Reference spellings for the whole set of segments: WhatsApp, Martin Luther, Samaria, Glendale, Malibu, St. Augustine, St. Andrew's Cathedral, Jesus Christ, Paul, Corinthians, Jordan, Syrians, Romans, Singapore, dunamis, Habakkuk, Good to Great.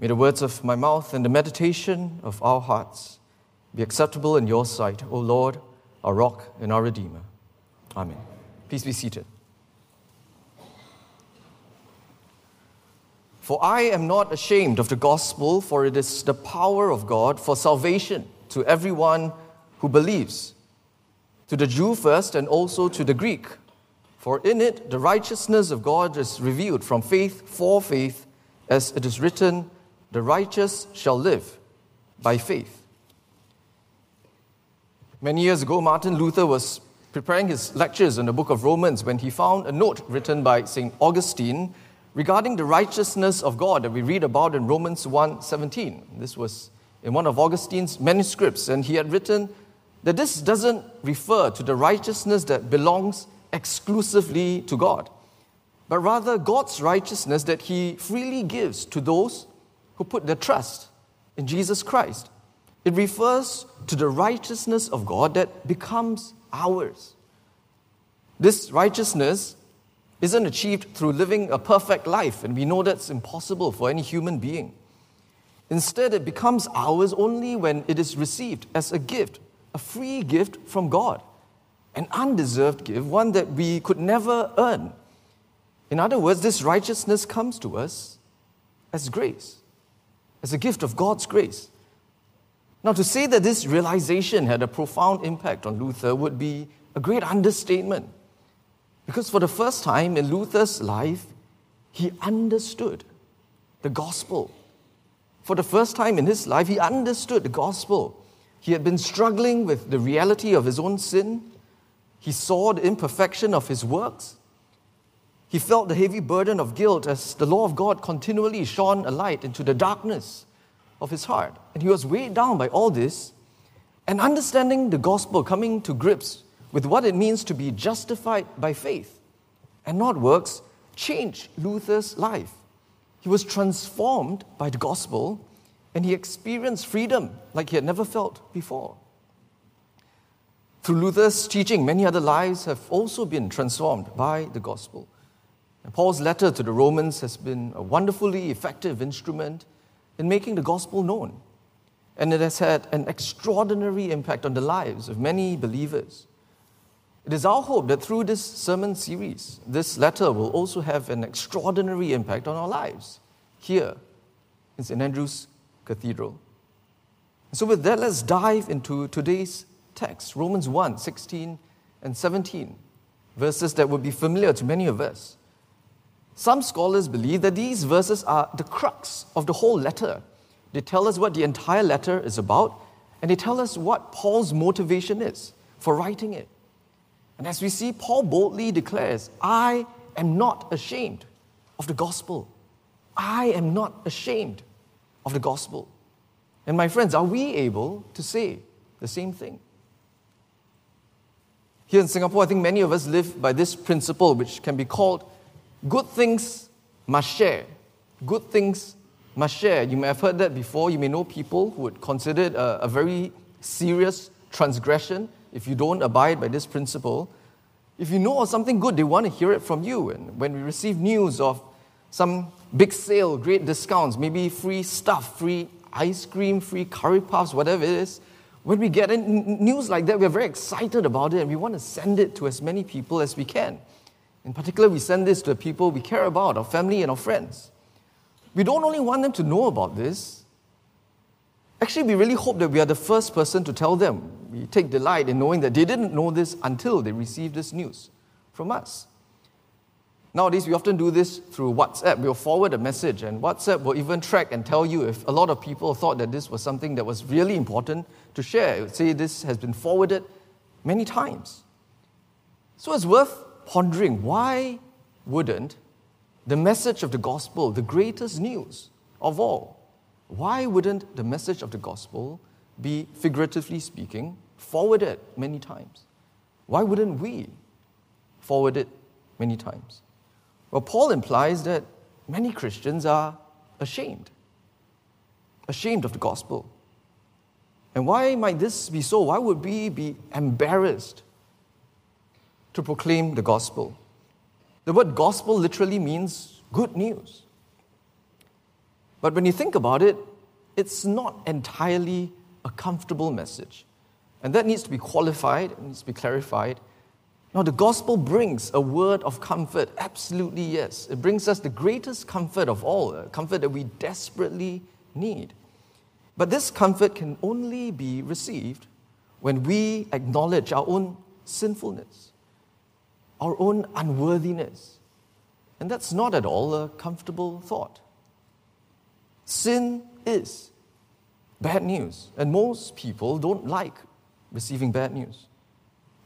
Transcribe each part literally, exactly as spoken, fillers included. May the words of my mouth and the meditation of our hearts be acceptable in your sight, O Lord, our rock and our redeemer. Amen. Please be seated. For I am not ashamed of the gospel, for it is the power of God for salvation to everyone who believes, to the Jew first and also to the Greek. For in it the righteousness of God is revealed from faith for faith, as it is written, "The righteous shall live by faith." Many years ago, Martin Luther was preparing his lectures on the book of Romans when he found a note written by Saint Augustine regarding the righteousness of God that we read about in Romans one seventeen. This was in one of Augustine's manuscripts, and he had written that this doesn't refer to the righteousness that belongs exclusively to God, but rather God's righteousness that He freely gives to those who put their trust in Jesus Christ. It refers to the righteousness of God that becomes ours. This righteousness isn't achieved through living a perfect life, and we know that's impossible for any human being. Instead, it becomes ours only when it is received as a gift, a free gift from God, an undeserved gift, one that we could never earn. In other words, this righteousness comes to us as grace, as a gift of God's grace. Now, to say that this realization had a profound impact on Luther would be a great understatement, because for the first time in Luther's life, he understood the gospel. For the first time in his life, he understood the gospel. He had been struggling with the reality of his own sin. He saw the imperfection of his works. He felt the heavy burden of guilt as the law of God continually shone a light into the darkness of his heart. And he was weighed down by all this. And understanding the gospel, coming to grips with what it means to be justified by faith and not works, changed Luther's life. He was transformed by the gospel, and he experienced freedom like he had never felt before. Through Luther's teaching, many other lives have also been transformed by the gospel. And Paul's letter to the Romans has been a wonderfully effective instrument in making the gospel known, and it has had an extraordinary impact on the lives of many believers. It is our hope that through this sermon series, this letter will also have an extraordinary impact on our lives here in Saint Andrew's Cathedral. So with that, let's dive into today's text, Romans one, sixteen and seventeen, verses that will be familiar to many of us. Some scholars believe that these verses are the crux of the whole letter. They tell us what the entire letter is about, and they tell us what Paul's motivation is for writing it. And as we see, Paul boldly declares, "I am not ashamed of the gospel. I am not ashamed of the gospel." And my friends, are we able to say the same thing? Here in Singapore, I think many of us live by this principle, which can be called "good things must share." Good things must share. You may have heard that before. You may know people who would consider it a, a very serious transgression if you don't abide by this principle. If you know of something good, they want to hear it from you. And when we receive news of some big sale, great discounts, maybe free stuff, free ice cream, free curry puffs, whatever it is, when we get in news like that, we're very excited about it and we want to send it to as many people as we can. In particular, we send this to the people we care about, our family and our friends. We don't only want them to know about this. Actually, we really hope that we are the first person to tell them. We take delight in knowing that they didn't know this until they received this news from us. Nowadays, we often do this through WhatsApp. We'll forward a message, and WhatsApp will even track and tell you if a lot of people thought that this was something that was really important to share. It would say this has been forwarded many times. So it's worth pondering, why wouldn't the message of the gospel, the greatest news of all, why wouldn't the message of the gospel be, figuratively speaking, forwarded many times? Why wouldn't we forward it many times? Well, Paul implies that many Christians are ashamed, ashamed of the gospel. And why might this be so? Why would we be embarrassed to proclaim the gospel? The word gospel literally means good news. But when you think about it, it's not entirely a comfortable message. And that needs to be qualified, it needs to be clarified. Now, the gospel brings a word of comfort, absolutely yes. It brings us the greatest comfort of all, a comfort that we desperately need. But this comfort can only be received when we acknowledge our own sinfulness, our own unworthiness. And that's not at all a comfortable thought. Sin is bad news, and most people don't like receiving bad news.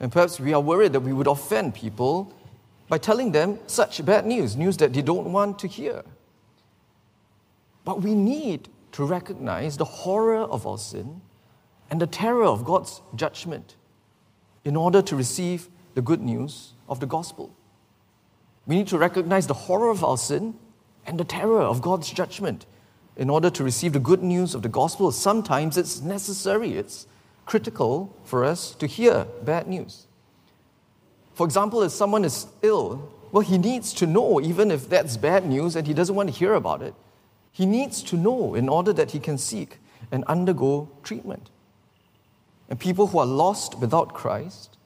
And perhaps we are worried that we would offend people by telling them such bad news, news that they don't want to hear. But we need to recognize the horror of our sin and the terror of God's judgment in order to receive the good news of the gospel. We need to recognize the horror of our sin and the terror of God's judgment in order to receive the good news of the gospel. Sometimes it's necessary, it's critical for us to hear bad news. For example, if someone is ill, well, he needs to know, even if that's bad news and he doesn't want to hear about it, he needs to know in order that he can seek and undergo treatment. And people who are lost without Christ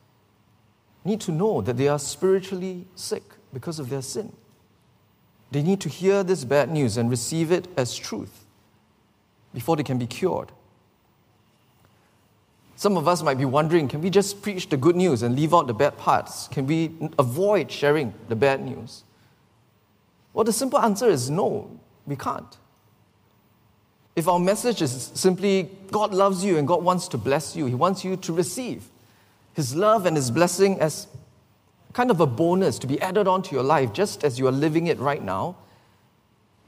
need to know that they are spiritually sick because of their sin. They need to hear this bad news and receive it as truth before they can be cured. Some of us might be wondering, can we just preach the good news and leave out the bad parts? Can we avoid sharing the bad news? Well, the simple answer is no, we can't. If our message is simply, God loves you and God wants to bless you, He wants you to receive His love and His blessing as kind of a bonus to be added onto your life just as you are living it right now,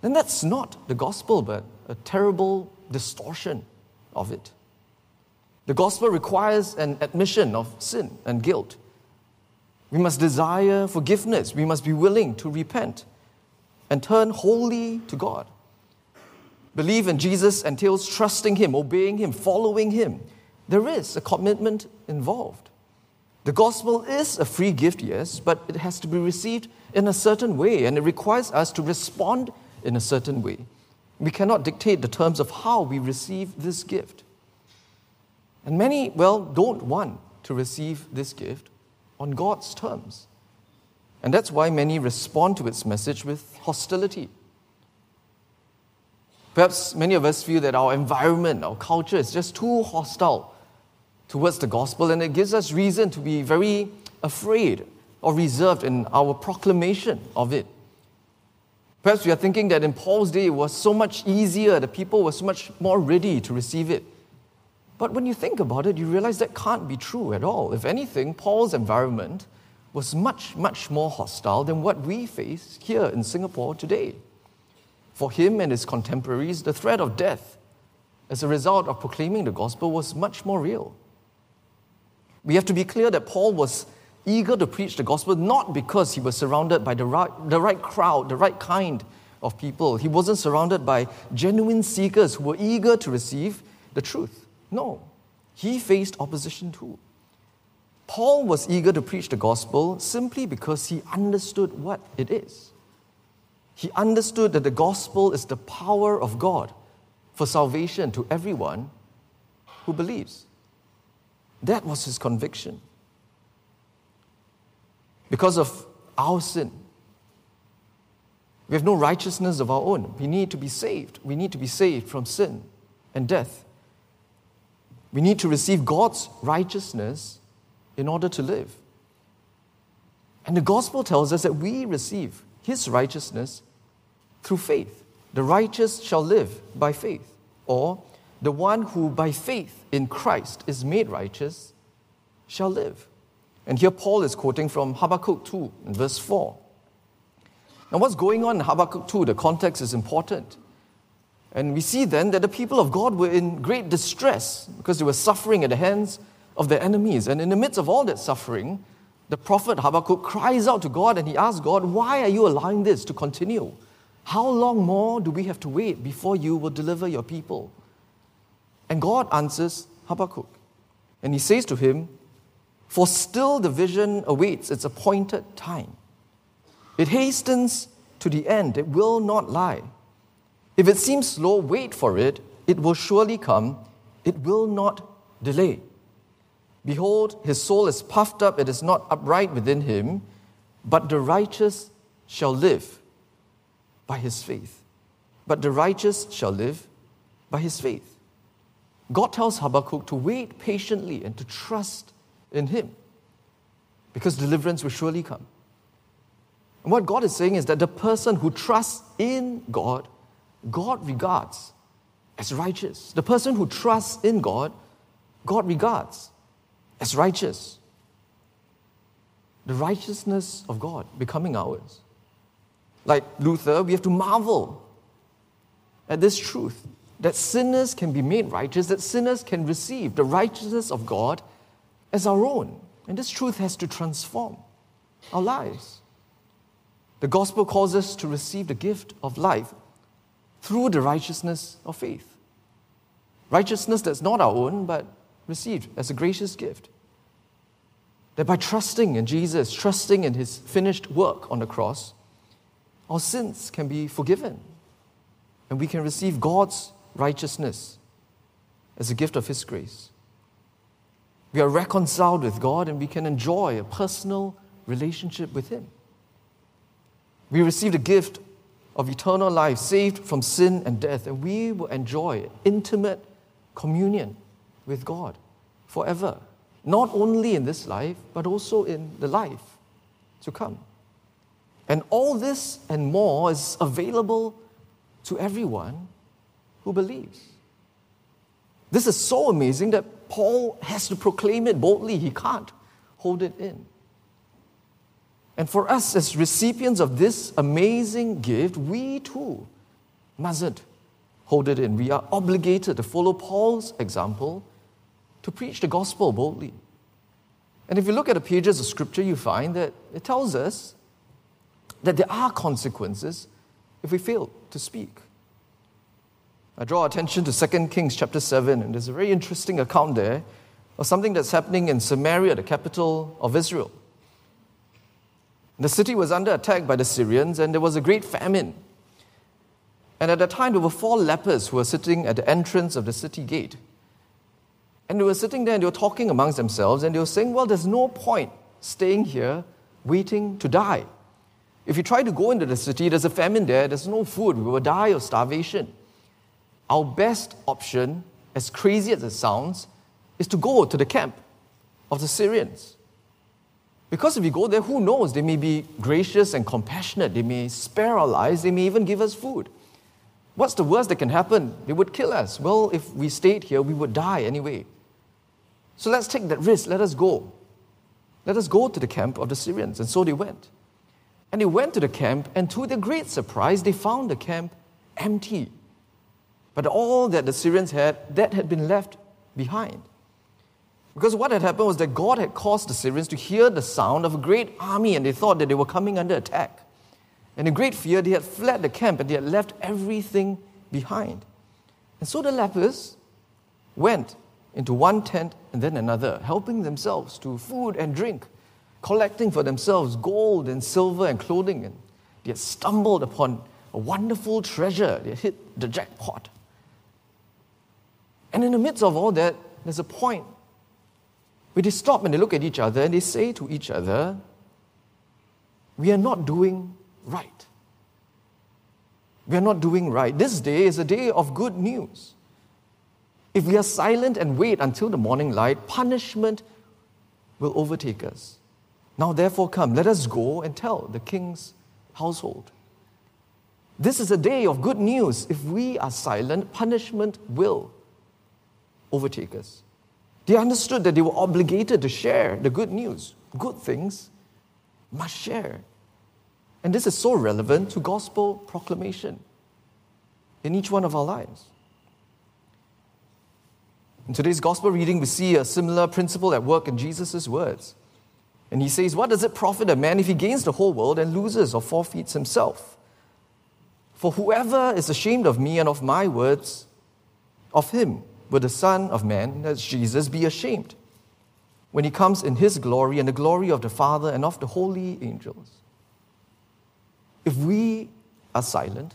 then that's not the gospel, but a terrible distortion of it. The gospel requires an admission of sin and guilt. We must desire forgiveness. We must be willing to repent and turn wholly to God. Belief in Jesus entails trusting Him, obeying Him, following Him. There is a commitment involved. The gospel is a free gift, yes, but it has to be received in a certain way, and it requires us to respond in a certain way. We cannot dictate the terms of how we receive this gift. And many, well, don't want to receive this gift on God's terms. And that's why many respond to its message with hostility. Perhaps many of us feel that our environment, our culture is just too hostile towards the gospel, and it gives us reason to be very afraid or reserved in our proclamation of it. Perhaps we are thinking that in Paul's day it was so much easier, the people were so much more ready to receive it. But when you think about it, you realize that can't be true at all. If anything, Paul's environment was much, much more hostile than what we face here in Singapore today. For him and his contemporaries, the threat of death as a result of proclaiming the gospel was much more real. We have to be clear that Paul was eager to preach the gospel not because he was surrounded by the right, the right crowd, the right kind of people. He wasn't surrounded by genuine seekers who were eager to receive the truth. No, he faced opposition too. Paul was eager to preach the gospel simply because he understood what it is. He understood that the gospel is the power of God for salvation to everyone who believes. That was his conviction. Because of our sin, we have no righteousness of our own. We need to be saved. We need to be saved from sin and death. We need to receive God's righteousness in order to live. And the gospel tells us that we receive His righteousness through faith. The righteous shall live by faith, or the one who by faith in Christ is made righteous shall live. And here Paul is quoting from Habakkuk two, verse four. Now what's going on in Habakkuk two? The context is important. And we see then that the people of God were in great distress because they were suffering at the hands of their enemies. And in the midst of all that suffering, the prophet Habakkuk cries out to God and he asks God, why are you allowing this to continue? How long more do we have to wait before you will deliver your people? And God answers Habakkuk. And he says to him, for still the vision awaits its appointed time. It hastens to the end. It will not lie. If it seems slow, wait for it. It will surely come. It will not delay. Behold, his soul is puffed up. It is not upright within him, but the righteous shall live by his faith. But the righteous shall live by his faith. God tells Habakkuk to wait patiently and to trust in him, because deliverance will surely come. And what God is saying is that the person who trusts in God, God regards as righteous. The person who trusts in God, God regards as righteous. The righteousness of God becoming ours. Like Luther, we have to marvel at this truth, that sinners can be made righteous, that sinners can receive the righteousness of God as our own. And this truth has to transform our lives. The gospel calls us to receive the gift of life through the righteousness of faith. Righteousness that's not our own, but received as a gracious gift. That by trusting in Jesus, trusting in his finished work on the cross, our sins can be forgiven, and we can receive God's righteousness as a gift of his grace. We are reconciled with God, and we can enjoy a personal relationship with him. We receive the gift of eternal life, saved from sin and death, and we will enjoy intimate communion with God forever, not only in this life, but also in the life to come. And all this and more is available to everyone who believes. This is so amazing that Paul has to proclaim it boldly. He can't hold it in. And for us as recipients of this amazing gift, we too mustn't hold it in. We are obligated to follow Paul's example to preach the gospel boldly. And if you look at the pages of Scripture, you find that it tells us that there are consequences if we fail to speak. I draw attention to Second Kings chapter seven, and there's a very interesting account there of something that's happening in Samaria, the capital of Israel. The city was under attack by the Syrians, and there was a great famine. And at that time, there were four lepers who were sitting at the entrance of the city gate. And they were sitting there, and they were talking amongst themselves, and they were saying, well, there's no point staying here waiting to die. If you try to go into the city, there's a famine there, there's no food, we will die of starvation. Our best option, as crazy as it sounds, is to go to the camp of the Syrians. Because if we go there, who knows, they may be gracious and compassionate, they may spare our lives, they may even give us food. What's the worst that can happen? They would kill us. Well, if we stayed here, we would die anyway. So let's take that risk, let us go. Let us go to the camp of the Syrians. And so they went. And they went to the camp, and to their great surprise, they found the camp empty. But all that the Syrians had, that had been left behind. Because what had happened was that God had caused the Syrians to hear the sound of a great army, and they thought that they were coming under attack. And in great fear, they had fled the camp, and they had left everything behind. And so the lepers went into one tent and then another, helping themselves to food and drink, collecting for themselves gold and silver and clothing, and they had stumbled upon a wonderful treasure. They had hit the jackpot. And in the midst of all that, there's a point where they stop and they look at each other and they say to each other, we are not doing right. We are not doing right. This day is a day of good news. If we are silent and wait until the morning light, punishment will overtake us. Now therefore come, let us go and tell the king's household. This is a day of good news. If we are silent, punishment will overtake us. They understood that they were obligated to share the good news. Good things must share. And this is so relevant to gospel proclamation in each one of our lives. In today's gospel reading, we see a similar principle at work in Jesus' words. And he says, what does it profit a man if he gains the whole world and loses or forfeits himself? For whoever is ashamed of me and of my words, of him will the Son of Man, that's Jesus, be ashamed when he comes in his glory and the glory of the Father and of the holy angels. If we are silent,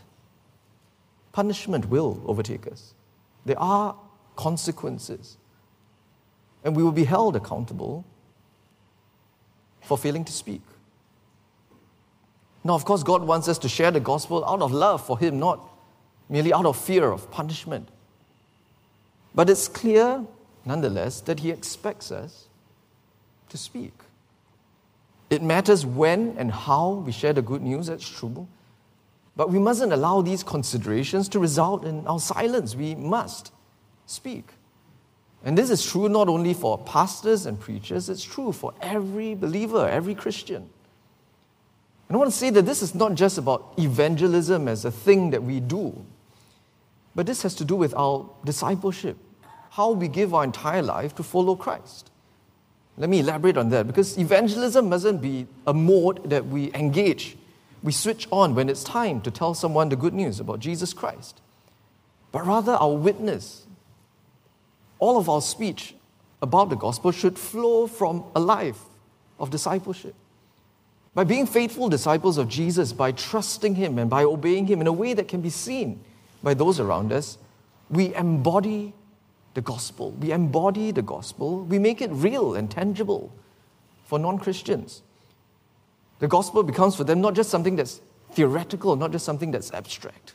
punishment will overtake us. There are consequences. And we will be held accountable for failing to speak. Now, of course, God wants us to share the gospel out of love for Him, not merely out of fear of punishment. But it's clear, nonetheless, that He expects us to speak. It matters when and how we share the good news, that's true. But we mustn't allow these considerations to result in our silence. We must speak. And this is true not only for pastors and preachers, it's true for every believer, every Christian. And I want to say that this is not just about evangelism as a thing that we do, but this has to do with our discipleship, how we give our entire life to follow Christ. Let me elaborate on that, because evangelism mustn't be a mode that we engage, we switch on when it's time to tell someone the good news about Jesus Christ, but rather our witness, all of our speech about the gospel should flow from a life of discipleship. By being faithful disciples of Jesus, by trusting Him and by obeying Him in a way that can be seen by those around us, we embody the gospel. We embody the gospel. We make it real and tangible for non-Christians. The gospel becomes for them not just something that's theoretical, not just something that's abstract,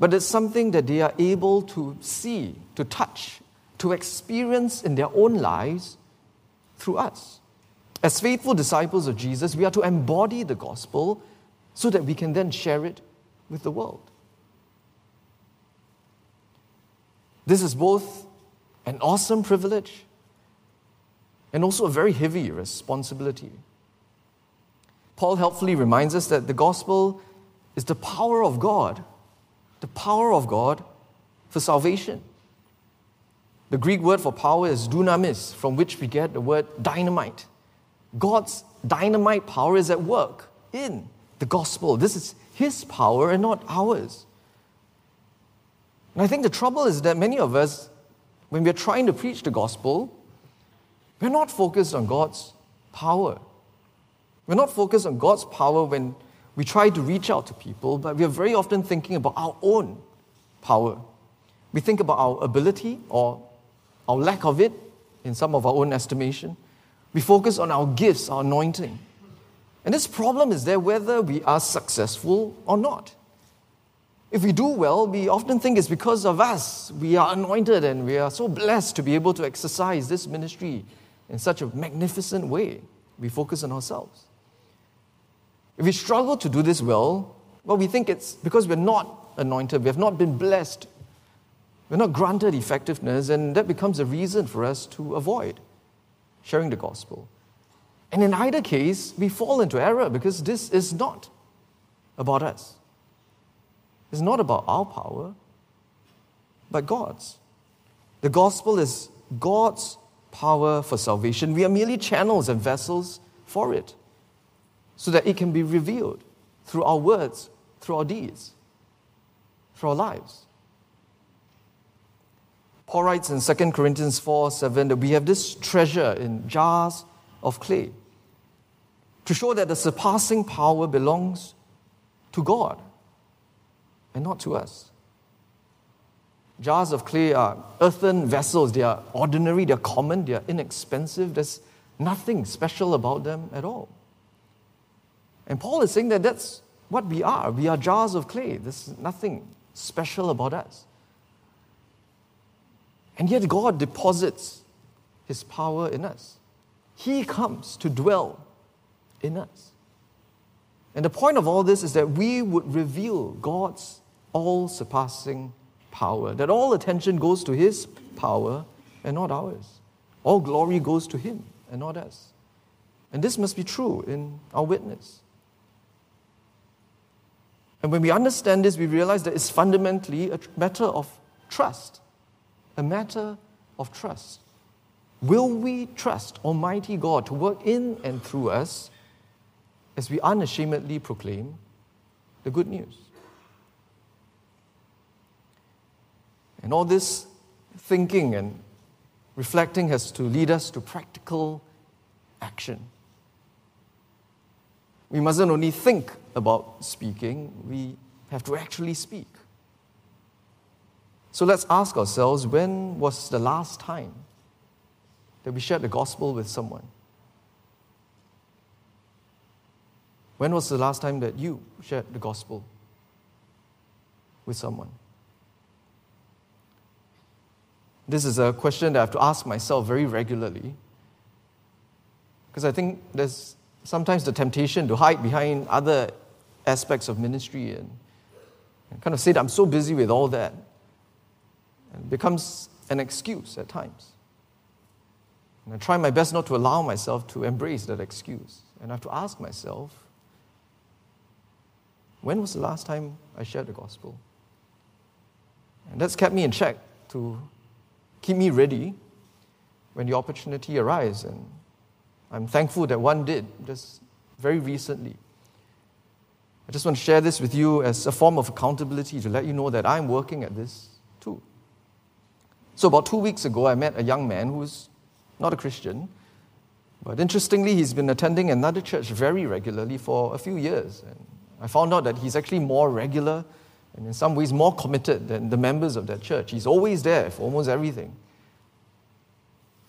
but it's something that they are able to see, to touch, to experience in their own lives through us. As faithful disciples of Jesus, we are to embody the gospel so that we can then share it with the world. This is both an awesome privilege and also a very heavy responsibility. Paul helpfully reminds us that the gospel is the power of God, the power of God for salvation. The Greek word for power is dunamis, from which we get the word dynamite. God's dynamite power is at work in the gospel. This is His power and not ours. And I think the trouble is that many of us, when we're trying to preach the gospel, we're not focused on God's power. We're not focused on God's power when we try to reach out to people, but we are very often thinking about our own power. We think about our ability or our lack of it in some of our own estimation. We focus on our gifts, our anointing. And this problem is there whether we are successful or not. If we do well, we often think it's because of us. We are anointed and we are so blessed to be able to exercise this ministry in such a magnificent way. We focus on ourselves. If we struggle to do this well, well, we think it's because we're not anointed, we have not been blessed, we're not granted effectiveness, and that becomes a reason for us to avoid sharing the gospel. And in either case, we fall into error because this is not about us. It's not about our power, but God's. The gospel is God's power for salvation. We are merely channels and vessels for it, so that it can be revealed through our words, through our deeds, through our lives. Paul writes in Second Corinthians four seven that we have this treasure in jars of clay to show that the surpassing power belongs to God and not to us. Jars of clay are earthen vessels. They are ordinary, they are common, they are inexpensive. There's nothing special about them at all. And Paul is saying that that's what we are. We are jars of clay. There's nothing special about us. And yet God deposits His power in us. He comes to dwell in us. And the point of all this is that we would reveal God's all-surpassing power, that all attention goes to His power and not ours. All glory goes to Him and not us. And this must be true in our witness. And when we understand this, we realize that it's fundamentally a matter of trust. A matter of trust. Will we trust Almighty God to work in and through us as we unashamedly proclaim the good news? And all this thinking and reflecting has to lead us to practical action. We mustn't only think about speaking, we have to actually speak. So let's ask ourselves, when was the last time that we shared the gospel with someone? When was the last time that you shared the gospel with someone? This is a question that I have to ask myself very regularly, because I think there's sometimes the temptation to hide behind other aspects of ministry and, and kind of say that I'm so busy with all that. And it becomes an excuse at times. And I try my best not to allow myself to embrace that excuse. And I have to ask myself, when was the last time I shared the gospel? And that's kept me in check to keep me ready when the opportunity arises. And I'm thankful that one did just very recently. I just want to share this with you as a form of accountability to let you know that I'm working at this too. So about two weeks ago, I met a young man who's not a Christian, but interestingly, he's been attending another church very regularly for a few years. And I found out that he's actually more regular and in some ways more committed than the members of that church. He's always there for almost everything.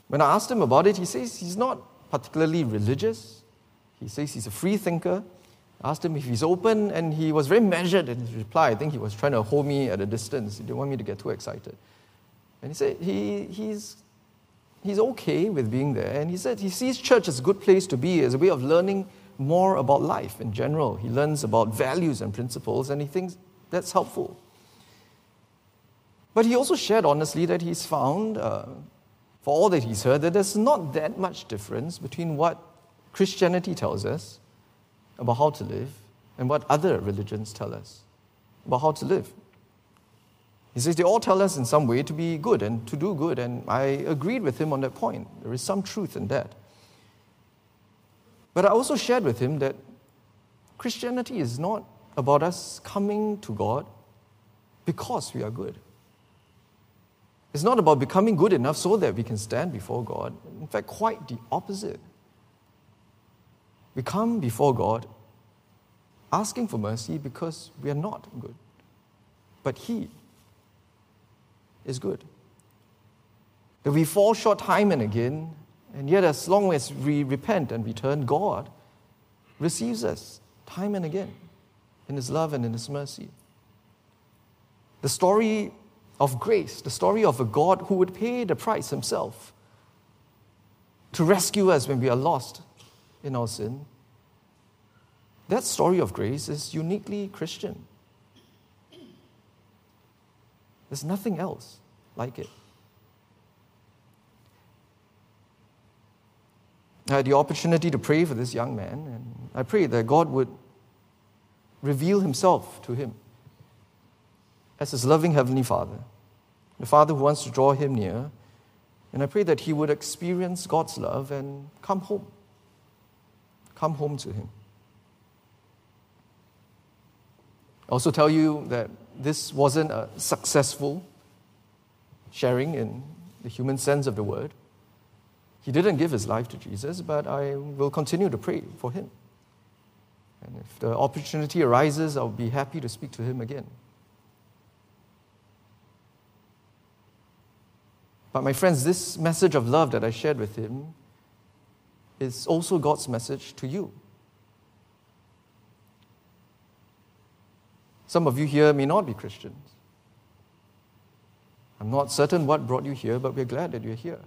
When I asked him about it, he says he's not particularly religious. He says he's a free thinker. I asked him if he's open, and he was very measured in his reply. I think he was trying to hold me at a distance. He didn't want me to get too excited. And he said he he's he's okay with being there. And he said he sees church as a good place to be, as a way of learning more about life in general. He learns about values and principles, and he thinks that's helpful. But he also shared honestly that he's found, uh, for all that he's heard, that there's not that much difference between what Christianity tells us about how to live and what other religions tell us about how to live. He says they all tell us in some way to be good and to do good, and I agreed with him on that point. There is some truth in that. But I also shared with him that Christianity is not about us coming to God because we are good. It's not about becoming good enough so that we can stand before God. In fact, quite the opposite. We come before God asking for mercy because we are not good, but He is good. That we fall short time and again, and yet as long as we repent and return, God receives us time and again in His love and in His mercy. The story of grace, the story of a God who would pay the price Himself to rescue us when we are lost in our sin, that story of grace is uniquely Christian. There's nothing else like it. I had the opportunity to pray for this young man, and I prayed that God would reveal Himself to him as His loving Heavenly Father, the Father who wants to draw him near, and I pray that he would experience God's love and come home, come home to Him. I also tell you that this wasn't a successful sharing in the human sense of the word. He didn't give his life to Jesus, but I will continue to pray for him. And if the opportunity arises, I'll be happy to speak to him again. But my friends, this message of love that I shared with him is also God's message to you. Some of you here may not be Christians. I'm not certain what brought you here, but we're glad that you're here.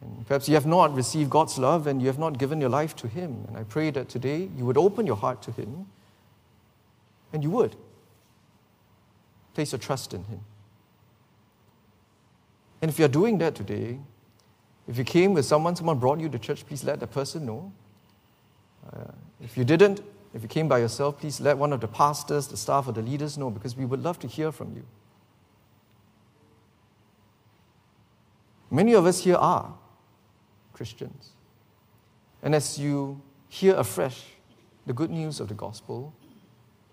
And perhaps you have not received God's love and you have not given your life to Him. And I pray that today you would open your heart to Him and you would place your trust in Him. And if you're doing that today, if you came with someone, someone brought you to church, please let that person know. Uh, if you didn't, if you came by yourself, please let one of the pastors, the staff, or the leaders know, because we would love to hear from you. Many of us here are Christians. And as you hear afresh the good news of the gospel,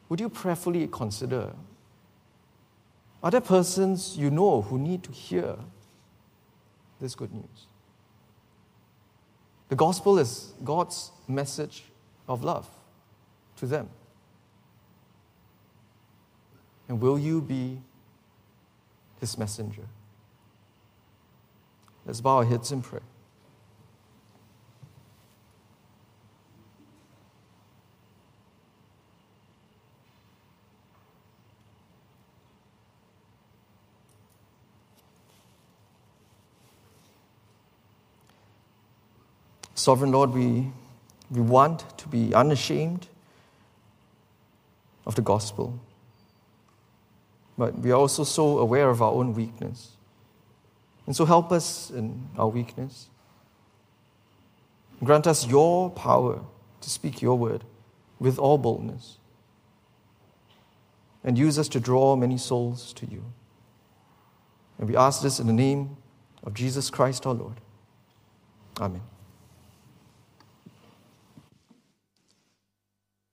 would you prayerfully consider, are there persons you know who need to hear this good news? The gospel is God's message of love to them. And will you be his messenger. Let's bow our heads and pray. Sovereign Lord, we, we want to be unashamed of the gospel. But we are also so aware of our own weakness. And so help us in our weakness. Grant us your power to speak your word with all boldness. And use us to draw many souls to you. And we ask this in the name of Jesus Christ our Lord. Amen.